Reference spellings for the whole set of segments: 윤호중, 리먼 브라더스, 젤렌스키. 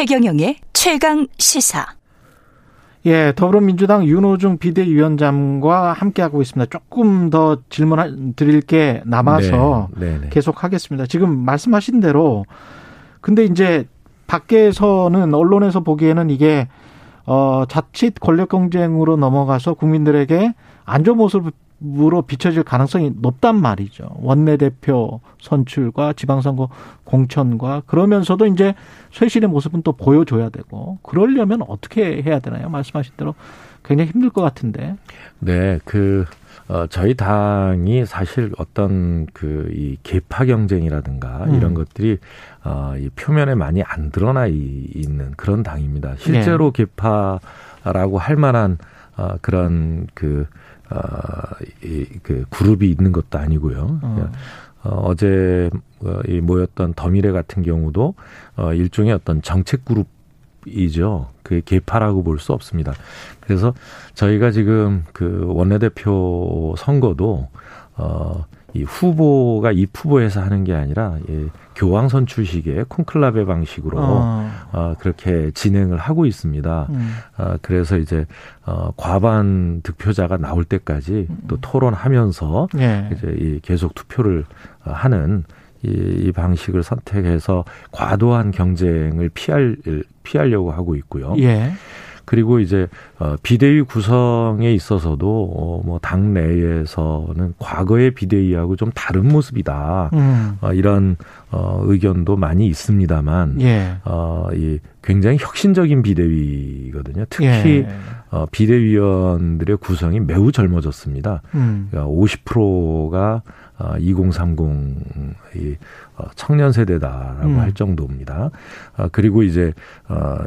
최경영의 최강시사. 예, 더불어민주당 윤호중 비대위원장과 함께하고 있습니다. 조금 더 질문 드릴 게 남아서 네. 계속하겠습니다. 지금 말씀하신 대로 근데 이제 밖에서는 언론에서 보기에는 이게 자칫 권력 경쟁으로 넘어가서 국민들에게 안 좋은 모습으로 비춰질 가능성이 높단 말이죠. 원내대표 선출과 지방선거 공천과 그러면서도 이제 쇄신의 모습은 또 보여줘야 되고 그러려면 어떻게 해야 되나요? 말씀하신 대로 굉장히 힘들 것 같은데. 네, 저희 당이 사실 어떤 이 계파 경쟁이라든가 이런 것들이 이 표면에 많이 안 드러나 있는 그런 당입니다. 실제로 네. 계파라고 할 만한 그런 그 그룹이 있는 것도 아니고요. 어제 모였던 더미래 같은 경우도 일종의 어떤 정책 그룹 이죠. 그 계파라고 볼 수 없습니다. 그래서 저희가 지금 그 원내대표 선거도 이 후보가 입후보해서 하는 게 아니라 교황 선출식의 콘클라베 방식으로 그렇게 진행을 하고 있습니다. 그래서 이제 과반 득표자가 나올 때까지 또 토론하면서 네. 이제 계속 투표를 하는. 이 방식을 선택해서 과도한 경쟁을 피하려고 하고 있고요. 예. 그리고 이제 비대위 구성에 있어서도 뭐 당 내에서는 과거의 비대위하고 좀 다른 모습이다. 이런 의견도 많이 있습니다만 예. 이 굉장히 혁신적인 비대위거든요. 특히 예. 비대위원들의 구성이 매우 젊어졌습니다. 그러니까 50%가 2030 청년 세대다라고 할 정도입니다. 그리고 이제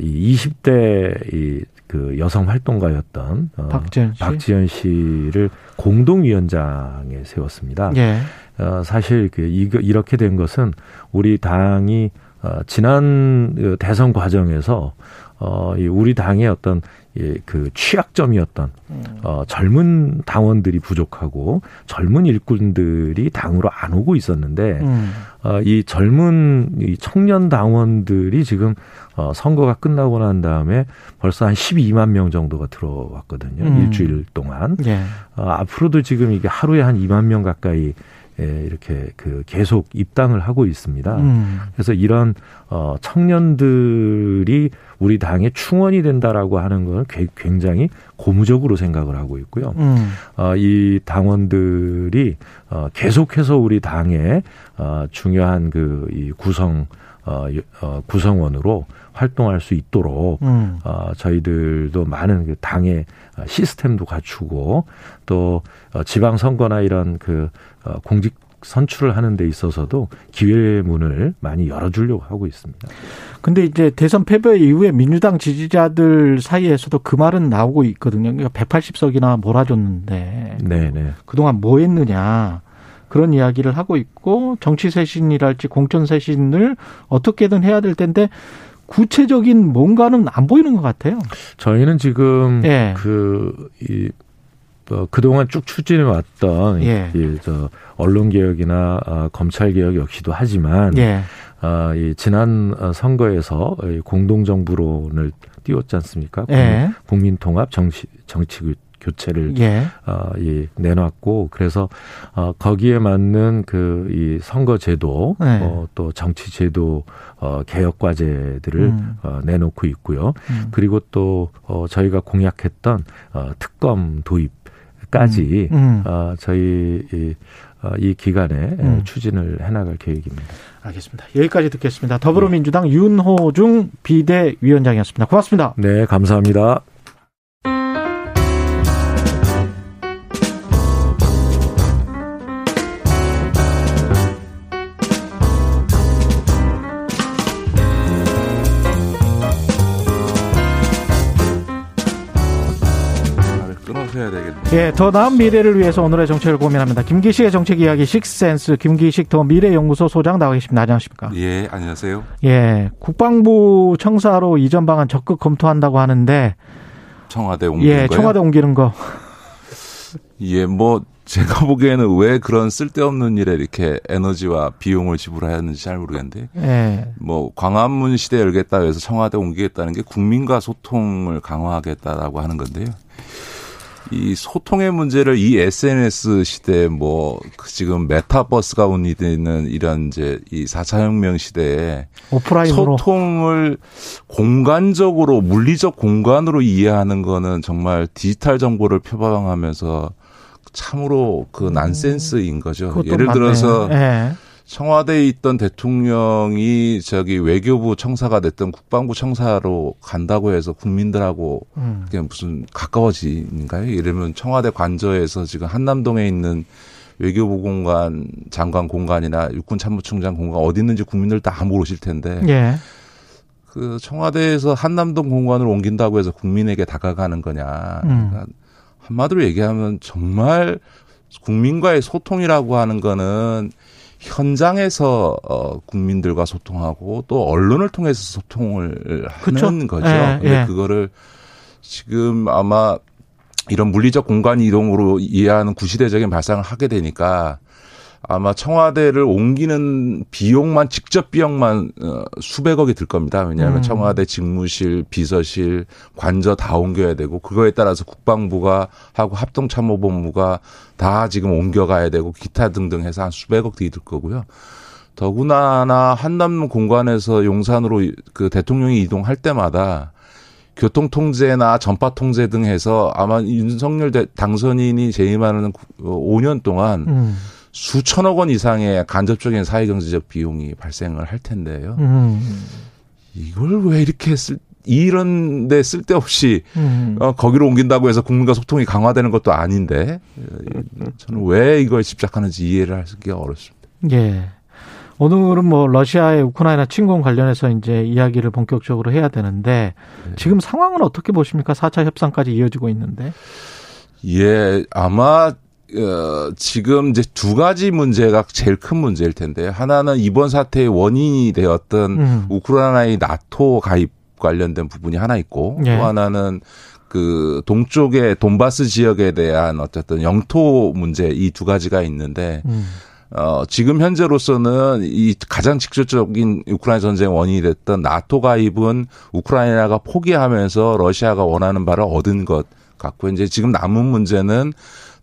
이 20대 그 여성 활동가였던 박지연 씨를 공동위원장에 세웠습니다. 예. 사실 이렇게 된 것은 우리 당이 지난 대선 과정에서 우리 당의 어떤 그 취약점이었던 젊은 당원들이 부족하고 젊은 일꾼들이 당으로 안 오고 있었는데 이 젊은 이 청년 당원들이 지금 선거가 끝나고 난 다음에 벌써 한 12만 명 정도가 들어왔거든요. 일주일 동안. 예. 앞으로도 지금 이게 하루에 한 2만 명 가까이 이렇게 계속 입당을 하고 있습니다. 그래서 이런 청년들이 우리 당의 충원이 된다라고 하는 건 굉장히 고무적으로 생각을 하고 있고요. 이 당원들이 계속해서 우리 당의 중요한 이 구성원으로 활동할 수 있도록 저희들도 많은 그 당의 시스템도 갖추고 또 지방선거나 이런 공직 선출을 하는 데 있어서도 기회의 문을 많이 열어주려고 하고 있습니다. 근데 이제 대선 패배 이후에 민주당 지지자들 사이에서도 그 말은 나오고 있거든요. 그러니까 180석이나 몰아줬는데 네네. 그동안 뭐 했느냐. 그런 이야기를 하고 있고 정치 쇄신이랄지 공천 쇄신을 어떻게든 해야 될 텐데 구체적인 뭔가는 안 보이는 것 같아요. 저희는 지금 예. 그동안 쭉 추진해왔던 예. 언론개혁이나 검찰개혁 역시도 하지만 예. 지난 선거에서 공동정부론을 띄웠지 않습니까? 예. 국민통합 정치 교체를 예. 내놨고 그래서 거기에 맞는 이 선거제도 예. 또 정치제도 개혁 과제들을 내놓고 있고요. 그리고 또 저희가 공약했던 특검 도입까지 저희 이 기간에 추진을 해나갈 계획입니다. 알겠습니다. 여기까지 듣겠습니다. 더불어민주당 네. 윤호중 비대위원장이었습니다. 고맙습니다. 네, 감사합니다. 예, 더 나은 미래를 위해서 오늘의 정책을 고민합니다. 김기식의 정책 이야기 식센스 김기식 더 미래연구소 소장 나와 계십니다. 안녕하십니까? 예, 안녕하세요. 예, 국방부 청사로 이전 방안 적극 검토한다고 하는데 청와대 옮기는 거요? 예, 청와대 옮기는 거. 예, 뭐 제가 보기에는 왜 그런 쓸데없는 일에 이렇게 에너지와 비용을 지불하였는지 잘 모르겠는데, 네. 뭐 광화문 시대 열겠다 해서 청와대 옮기겠다는 게 국민과 소통을 강화하겠다라고 하는 건데요. 이 소통의 문제를 이 SNS 시대에 뭐 지금 메타버스가 운이되는 이런 이제 이 4차 혁명 시대에 오프라인으로 소통을 공간적으로 물리적 공간으로 이해하는 거는 정말 디지털 정보를 표방하면서 참으로 그 난센스인 거죠. 예를 맞네. 들어서 네. 청와대에 있던 대통령이 저기 외교부 청사가 됐던 국방부 청사로 간다고 해서 국민들하고 그냥 무슨 가까워지는가요? 이러면 청와대 관저에서 지금 한남동에 있는 외교부 공간, 장관 공간이나 육군참모총장 공간 어디 있는지 국민들 다 모르실 텐데 예. 그 청와대에서 한남동 공간을 옮긴다고 해서 국민에게 다가가는 거냐. 그러니까 한마디로 얘기하면 정말 국민과의 소통이라고 하는 거는 현장에서 국민들과 소통하고 또 언론을 통해서 소통을 그쵸? 하는 거죠. 예, 근데 예. 그거를 지금 아마 이런 물리적 공간 이동으로 이해하는 구시대적인 발상을 하게 되니까 아마 청와대를 옮기는 비용만 직접 비용만 수백억이 들 겁니다. 왜냐하면 청와대 직무실, 비서실, 관저 다 옮겨야 되고 그거에 따라서 국방부가 하고 합동참모본부가 다 지금 옮겨가야 되고 기타 등등 해서 한 수백억이 들 거고요. 더구나나 한남 공간에서 용산으로 그 대통령이 이동할 때마다 교통통제나 전파통제 등 해서 아마 윤석열 당선인이 재임하는 5년 동안 수천억 원 이상의 간접적인 사회경제적 비용이 발생을 할 텐데요. 이걸 왜 이렇게 이런 데 쓸데없이 거기로 옮긴다고 해서 국민과 소통이 강화되는 것도 아닌데 저는 왜 이걸 집착하는지 이해를 하기가 어렵습니다. 예. 오늘은 뭐 러시아의 우크라이나 침공 관련해서 이제 이야기를 본격적으로 해야 되는데 지금 상황은 어떻게 보십니까? 4차 협상까지 이어지고 있는데. 예, 아마 지금 이제 두 가지 문제가 제일 큰 문제일 텐데 하나는 이번 사태의 원인이 되었던 우크라이나의 나토 가입 관련된 부분이 하나 있고 예. 또 하나는 그 동쪽의 돈바스 지역에 대한 어쨌든 영토 문제 이 두 가지가 있는데 지금 현재로서는 이 가장 직접적인 우크라이나 전쟁 원인이 됐던 나토 가입은 우크라이나가 포기하면서 러시아가 원하는 바를 얻은 것 같고 이제 지금 남은 문제는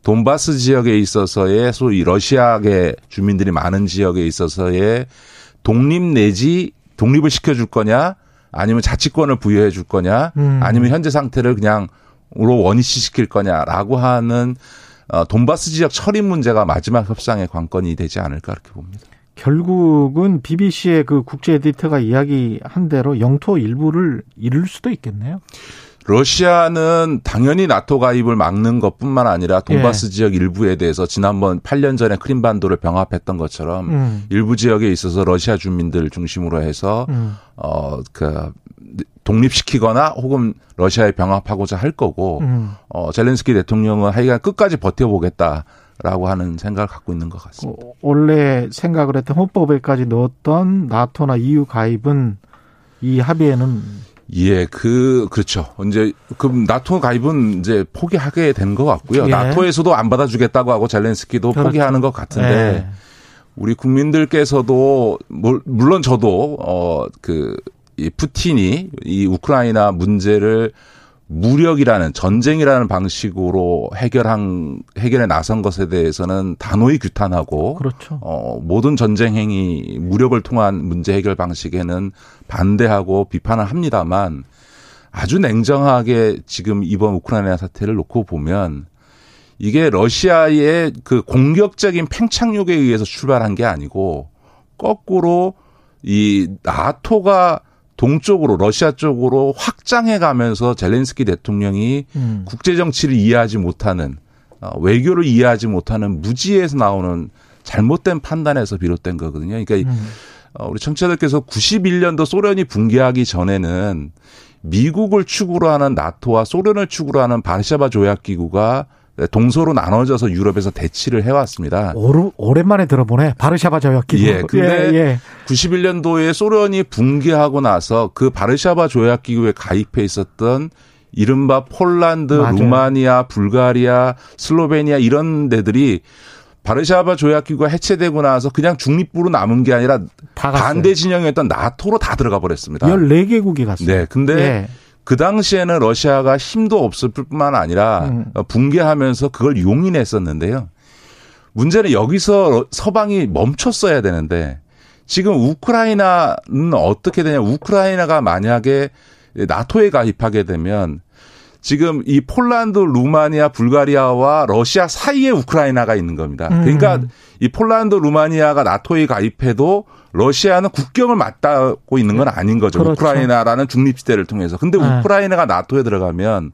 돈바스 지역에 있어서의 소위 러시아계 주민들이 많은 지역에 있어서의 독립 내지 독립을 시켜줄 거냐 아니면 자치권을 부여해 줄 거냐 아니면 현재 상태를 그냥으로 원위치시킬 거냐라고 하는 돈바스 지역 처리 문제가 마지막 협상의 관건이 되지 않을까 그렇게 봅니다. 결국은 BBC의 그 국제 에디터가 이야기한 대로 영토 일부를 잃을 수도 있겠네요. 러시아는 당연히 나토 가입을 막는 것뿐만 아니라 돈바스 예. 지역 일부에 대해서 지난번 8년 전에 크림반도를 병합했던 것처럼 일부 지역에 있어서 러시아 주민들 중심으로 해서 그 독립시키거나 혹은 러시아에 병합하고자 할 거고 젤렌스키 대통령은 하여간 끝까지 버텨보겠다라고 하는 생각을 갖고 있는 것 같습니다. 원래 생각을 했던 헌법에까지 넣었던 나토나 EU 가입은 이 합의에는 예, 그렇죠. 이제, 그럼 나토 가입은 이제 포기하게 된 것 같고요. 예. 나토에서도 안 받아주겠다고 하고 젤렌스키도 그렇죠. 포기하는 것 같은데, 예. 우리 국민들께서도, 물론 저도, 이 푸틴이 이 우크라이나 문제를 무력이라는 전쟁이라는 방식으로 해결에 나선 것에 대해서는 단호히 규탄하고 그렇죠. 모든 전쟁 행위 무력을 통한 문제 해결 방식에는 반대하고 비판을 합니다만 아주 냉정하게 지금 이번 우크라이나 사태를 놓고 보면 이게 러시아의 그 공격적인 팽창욕에 의해서 출발한 게 아니고 거꾸로 이 나토가 동쪽으로 러시아 쪽으로 확장해 가면서 젤렌스키 대통령이 국제정치를 이해하지 못하는 외교를 이해하지 못하는 무지에서 나오는 잘못된 판단에서 비롯된 거거든요. 그러니까 우리 청취자들께서 91년도 소련이 붕괴하기 전에는 미국을 축으로 하는 나토와 소련을 축으로 하는 바르샤바 조약기구가 동서로 나눠져서 유럽에서 대치를 해왔습니다. 오랜만에 들어보네. 바르샤바 조약기구. 예, 근데 예, 예. 91년도에 소련이 붕괴하고 나서 그 바르샤바 조약기구에 가입해 있었던 이른바 폴란드, 맞아요. 루마니아, 불가리아, 슬로베니아 이런 데들이 바르샤바 조약기구가 해체되고 나서 그냥 중립부로 남은 게 아니라 반대 진영이었던 나토로 다 들어가 버렸습니다. 14개국이 갔어요. 네. 근데 네. 그 당시에는 러시아가 힘도 없을 뿐만 아니라 붕괴하면서 그걸 용인했었는데요. 문제는 여기서 서방이 멈췄어야 되는데 지금 우크라이나는 어떻게 되냐. 우크라이나가 만약에 나토에 가입하게 되면 지금 이 폴란드, 루마니아, 불가리아와 러시아 사이에 우크라이나가 있는 겁니다. 그러니까 이 폴란드, 루마니아가 나토에 가입해도 러시아는 국경을 맞닿고 있는 건 아닌 거죠. 그렇죠. 우크라이나라는 중립지대를 통해서. 근데 우크라이나가 나토에 들어가면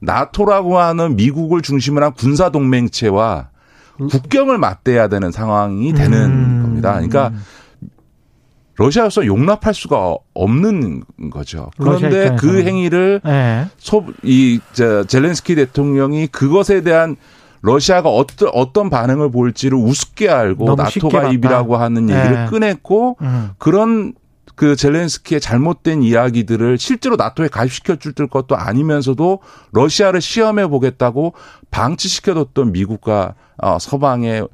나토라고 하는 미국을 중심으로 한 군사동맹체와 국경을 맞대야 되는 상황이 되는 겁니다. 그러니까 러시아로서 용납할 수가 없는 거죠. 그런데 그 행위를 젤렌스키 대통령이 그것에 대한 러시아가 어떤 반응을 보일지를 우습게 알고 나토 가입이라고 하는 얘기를 꺼냈고 그런 그 젤렌스키의 잘못된 이야기들을 실제로 나토에 가입시켜줄 것도 아니면서도 러시아를 시험해보겠다고 방치시켜뒀던 미국과 서방의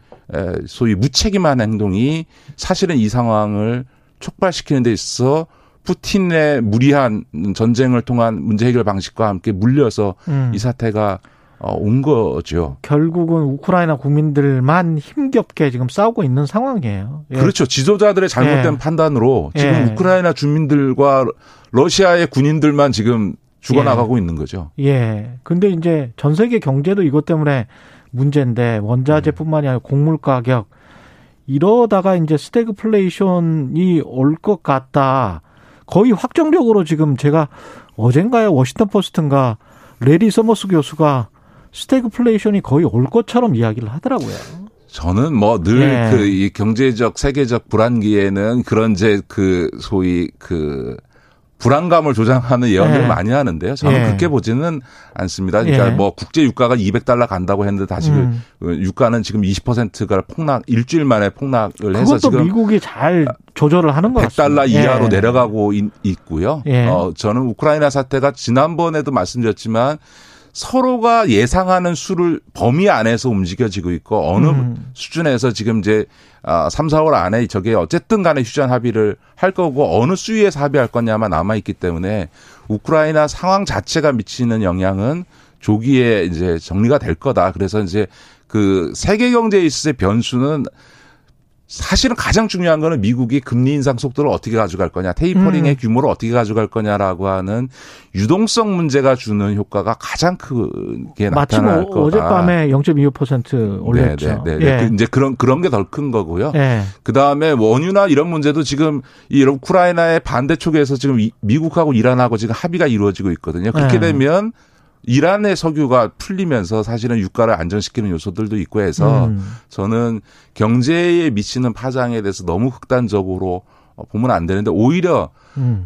소위 무책임한 행동이 사실은 이 상황을 촉발시키는 데 있어서 푸틴의 무리한 전쟁을 통한 문제 해결 방식과 함께 물려서 이 사태가 온 거죠. 결국은 우크라이나 국민들만 힘겹게 지금 싸우고 있는 상황이에요. 예. 그렇죠. 지도자들의 잘못된 판단으로 지금 우크라이나 주민들과 러시아의 군인들만 지금 죽어나가고 있는 거죠. 예. 근데 이제 전 세계 경제도 이것 때문에 문제인데 원자재뿐만이 아니라 곡물 가격 이러다가 이제 스태그플레이션이 올 것 같다. 거의 확정적으로 지금 제가 어젠가요 워싱턴 포스트인가 레리 서머스 교수가 스태그플레이션이 거의 올 것처럼 이야기를 하더라고요. 저는 뭐 늘 그 이 경제적 세계적 불안기에는 그런 이제 그 소위 그 불안감을 조장하는 예언을 많이 하는데요. 저는 그렇게 보지는 않습니다. 그러니까 뭐 국제 유가가 $200 간다고 했는데 다시 유가는 지금 20%가 폭락, 일주일 만에 폭락을 해서 지금 그것도 미국이 잘 조절을 하는 것 같습니다. $100 이하로 내려가고 있고요. 저는 우크라이나 사태가 지난번에도 말씀드렸지만 서로가 예상하는 수를 범위 안에서 움직여지고 있고 어느 수준에서 지금 이제 3, 4월 안에 저게 어쨌든 간에 휴전 합의를 할 거고 어느 수위에서 합의할 거냐만 남아있기 때문에 우크라이나 상황 자체가 미치는 영향은 조기에 이제 정리가 될 거다. 그래서 이제 그 세계 경제에 있어서의 변수는 사실은 가장 중요한 거는 미국이 금리 인상 속도를 어떻게 가져갈 거냐, 테이퍼링의 규모를 어떻게 가져갈 거냐라고 하는 유동성 문제가 주는 효과가 가장 크게 나타날 거다. 어젯밤에 0.25% 올렸죠. 네. 이제 그런 게 덜 큰 거고요. 그다음에 원유나 이런 문제도 지금 이 우크라이나의 반대쪽에서 지금 미국하고 이란하고 지금 합의가 이루어지고 있거든요. 그렇게 되면 이란의 석유가 풀리면서 사실은 유가를 안정시키는 요소들도 있고 해서 저는 경제에 미치는 파장에 대해서 너무 극단적으로 보면 안 되는데 오히려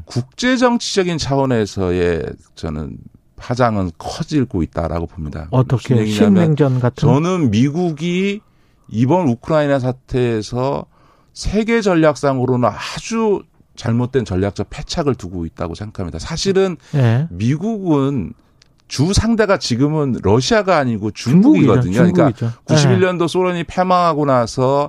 국제정치적인 차원에서의 저는 파장은 커지고 있다라고 봅니다. 어떻게 신냉전 같은? 저는 미국이 이번 우크라이나 사태에서 세계 전략상으로는 아주 잘못된 전략적 패착을 두고 있다고 생각합니다. 사실은 미국은 주 상대가 지금은 러시아가 아니고 중국이거든요. 중국이죠. 그러니까 91년도 소련이 패망하고 나서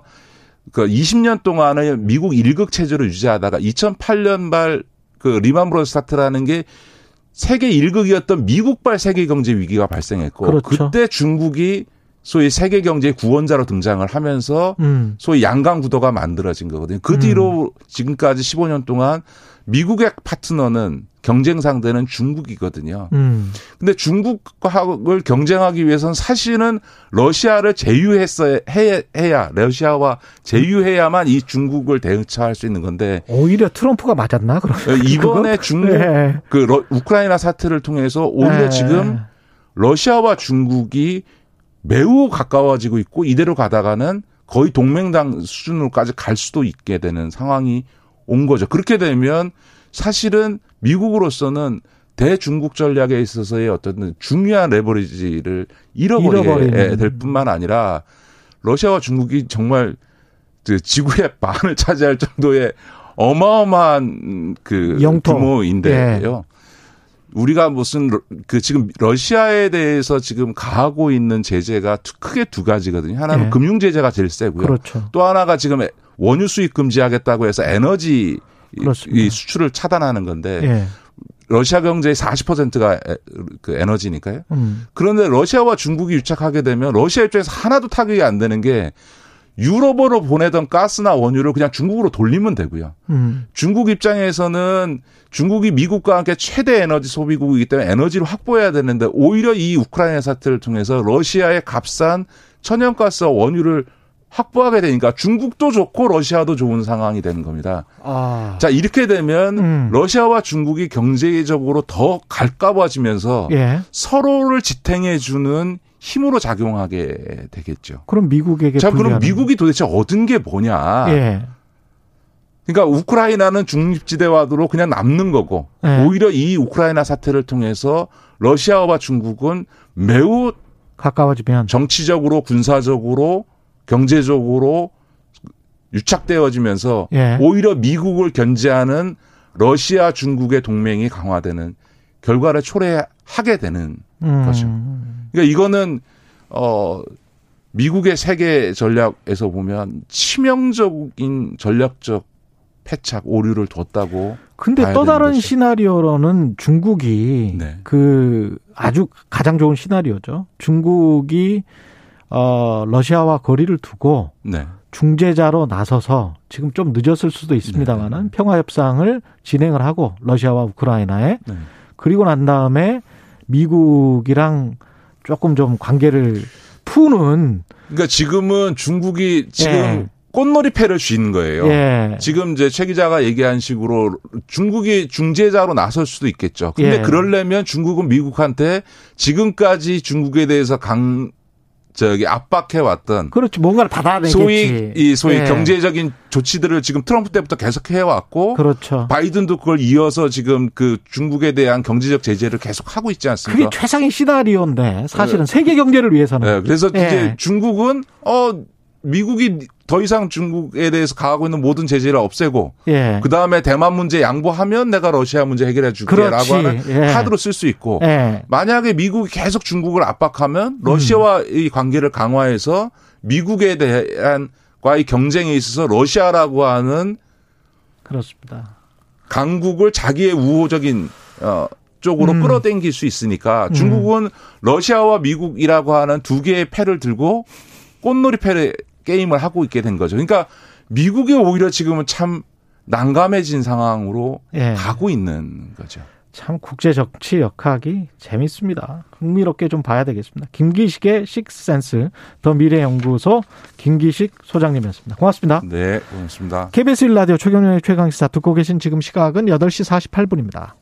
그 20년 동안의 미국 일극 체제를 유지하다가 2008년발 그 리먼 브라더스 사태라는 게 세계 일극이었던 미국발 세계 경제 위기가 발생했고 그렇죠. 그때 중국이 소위 세계 경제의 구원자로 등장을 하면서 소위 양강 구도가 만들어진 거거든요. 그 뒤로 지금까지 15년 동안 미국의 파트너는 경쟁 상대는 중국이거든요. 근데 중국을 경쟁하기 위해서는 사실은 러시아를 제휴해야만 이 중국을 대응할 수 있는 건데 오히려 트럼프가 맞았나 그러면 이번에 중국 그 우크라이나 사태를 통해서 오히려 지금 러시아와 중국이 매우 가까워지고 있고 이대로 가다가는 거의 동맹당 수준으로까지 갈 수도 있게 되는 상황이 온 거죠. 그렇게 되면 사실은 미국으로서는 대중국 전략에 있어서의 어떤 중요한 레버리지를 잃어버리게 될 뿐만 아니라 러시아와 중국이 정말 지구의 반을 차지할 정도의 어마어마한 그 규모인데요. 우리가 무슨 그 지금 러시아에 대해서 지금 가하고 있는 제재가 크게 두 가지거든요. 하나는 네. 금융 제재가 제일 세고요. 그렇죠. 또 하나가 지금 원유 수입 금지하겠다고 해서 에너지 이 수출을 차단하는 건데 네. 러시아 경제의 40%가 그 에너지니까요. 그런데 러시아와 중국이 유착하게 되면 러시아 입장에서 하나도 타격이 안 되는 게 유럽으로 보내던 가스나 원유를 그냥 중국으로 돌리면 되고요. 중국 입장에서는 중국이 미국과 함께 최대 에너지 소비국이기 때문에 에너지를 확보해야 되는데 오히려 이 우크라이나 사태를 통해서 러시아의 값싼 천연가스와 원유를 확보하게 되니까 중국도 좋고 러시아도 좋은 상황이 되는 겁니다. 아. 자, 이렇게 되면 러시아와 중국이 경제적으로 더 갈까봐지면서 예. 서로를 지탱해 주는 힘으로 작용하게 되겠죠. 그럼 미국에게 자, 그럼 미국이 도대체 얻은 게 뭐냐? 예. 그러니까 우크라이나는 중립지대화로 그냥 남는 거고 예. 오히려 이 우크라이나 사태를 통해서 러시아와 중국은 매우 가까워지면 정치적으로 군사적으로 경제적으로 유착되어지면서 예. 오히려 미국을 견제하는 러시아 중국의 동맹이 강화되는 결과를 초래하게 되는 거죠. 그러니까 이거는 미국의 세계 전략에서 보면 치명적인 전략적 패착 오류를 뒀다고. 근데 또 다른 것이. 시나리오로는 중국이 네. 그 아주 가장 좋은 시나리오죠. 중국이 러시아와 거리를 두고 네. 중재자로 나서서 지금 좀 늦었을 수도 있습니다만은 네. 평화협상을 진행을 하고 러시아와 우크라이나에 네. 그리고 난 다음에 미국이랑 조금 좀 관계를 푸는. 그러니까 지금은 중국이 지금 예. 꽃놀이패를 쥐는 거예요. 예. 지금 이제 최 기자가 얘기한 식으로 중국이 중재자로 나설 수도 있겠죠. 근데 예. 그러려면 중국은 미국한테 지금까지 중국에 대해서 압박해왔던. 그렇죠. 뭔가를 받아내겠지. 소위 예. 경제적인 조치들을 지금 트럼프 때부터 계속 해왔고. 그렇죠. 바이든도 그걸 이어서 지금 그 중국에 대한 경제적 제재를 계속 하고 있지 않습니까? 그게 최상의 시나리오인데 사실은 네. 세계 경제를 위해서는. 네. 그래서 예. 이제 중국은 미국이 더 이상 중국에 대해서 가하고 있는 모든 제재를 없애고 예. 그다음에 대만 문제 양보하면 내가 러시아 문제 해결해 줄게라고 하는 예. 카드로 쓸 수 있고 예. 만약에 미국이 계속 중국을 압박하면 러시아와의 관계를 강화해서 미국에 대한 과의 경쟁에 있어서 러시아라고 하는 그렇습니다. 강국을 자기의 우호적인 쪽으로 끌어당길 수 있으니까 중국은 러시아와 미국이라고 하는 두 개의 패를 들고 꽃놀이 패를 게임을 하고 있게 된 거죠. 그러니까 미국이 오히려 지금은 참 난감해진 상황으로 예. 가고 있는 거죠. 참 국제 정치 역학이 재밌습니다. 흥미롭게 좀 봐야 되겠습니다. 김기식의 식스센스 더 미래연구소 김기식 소장님이었습니다. 고맙습니다. 네, 고맙습니다. KBS 1라디오 최경영의 최강시사 듣고 계신 지금 시각은 8시 48분입니다.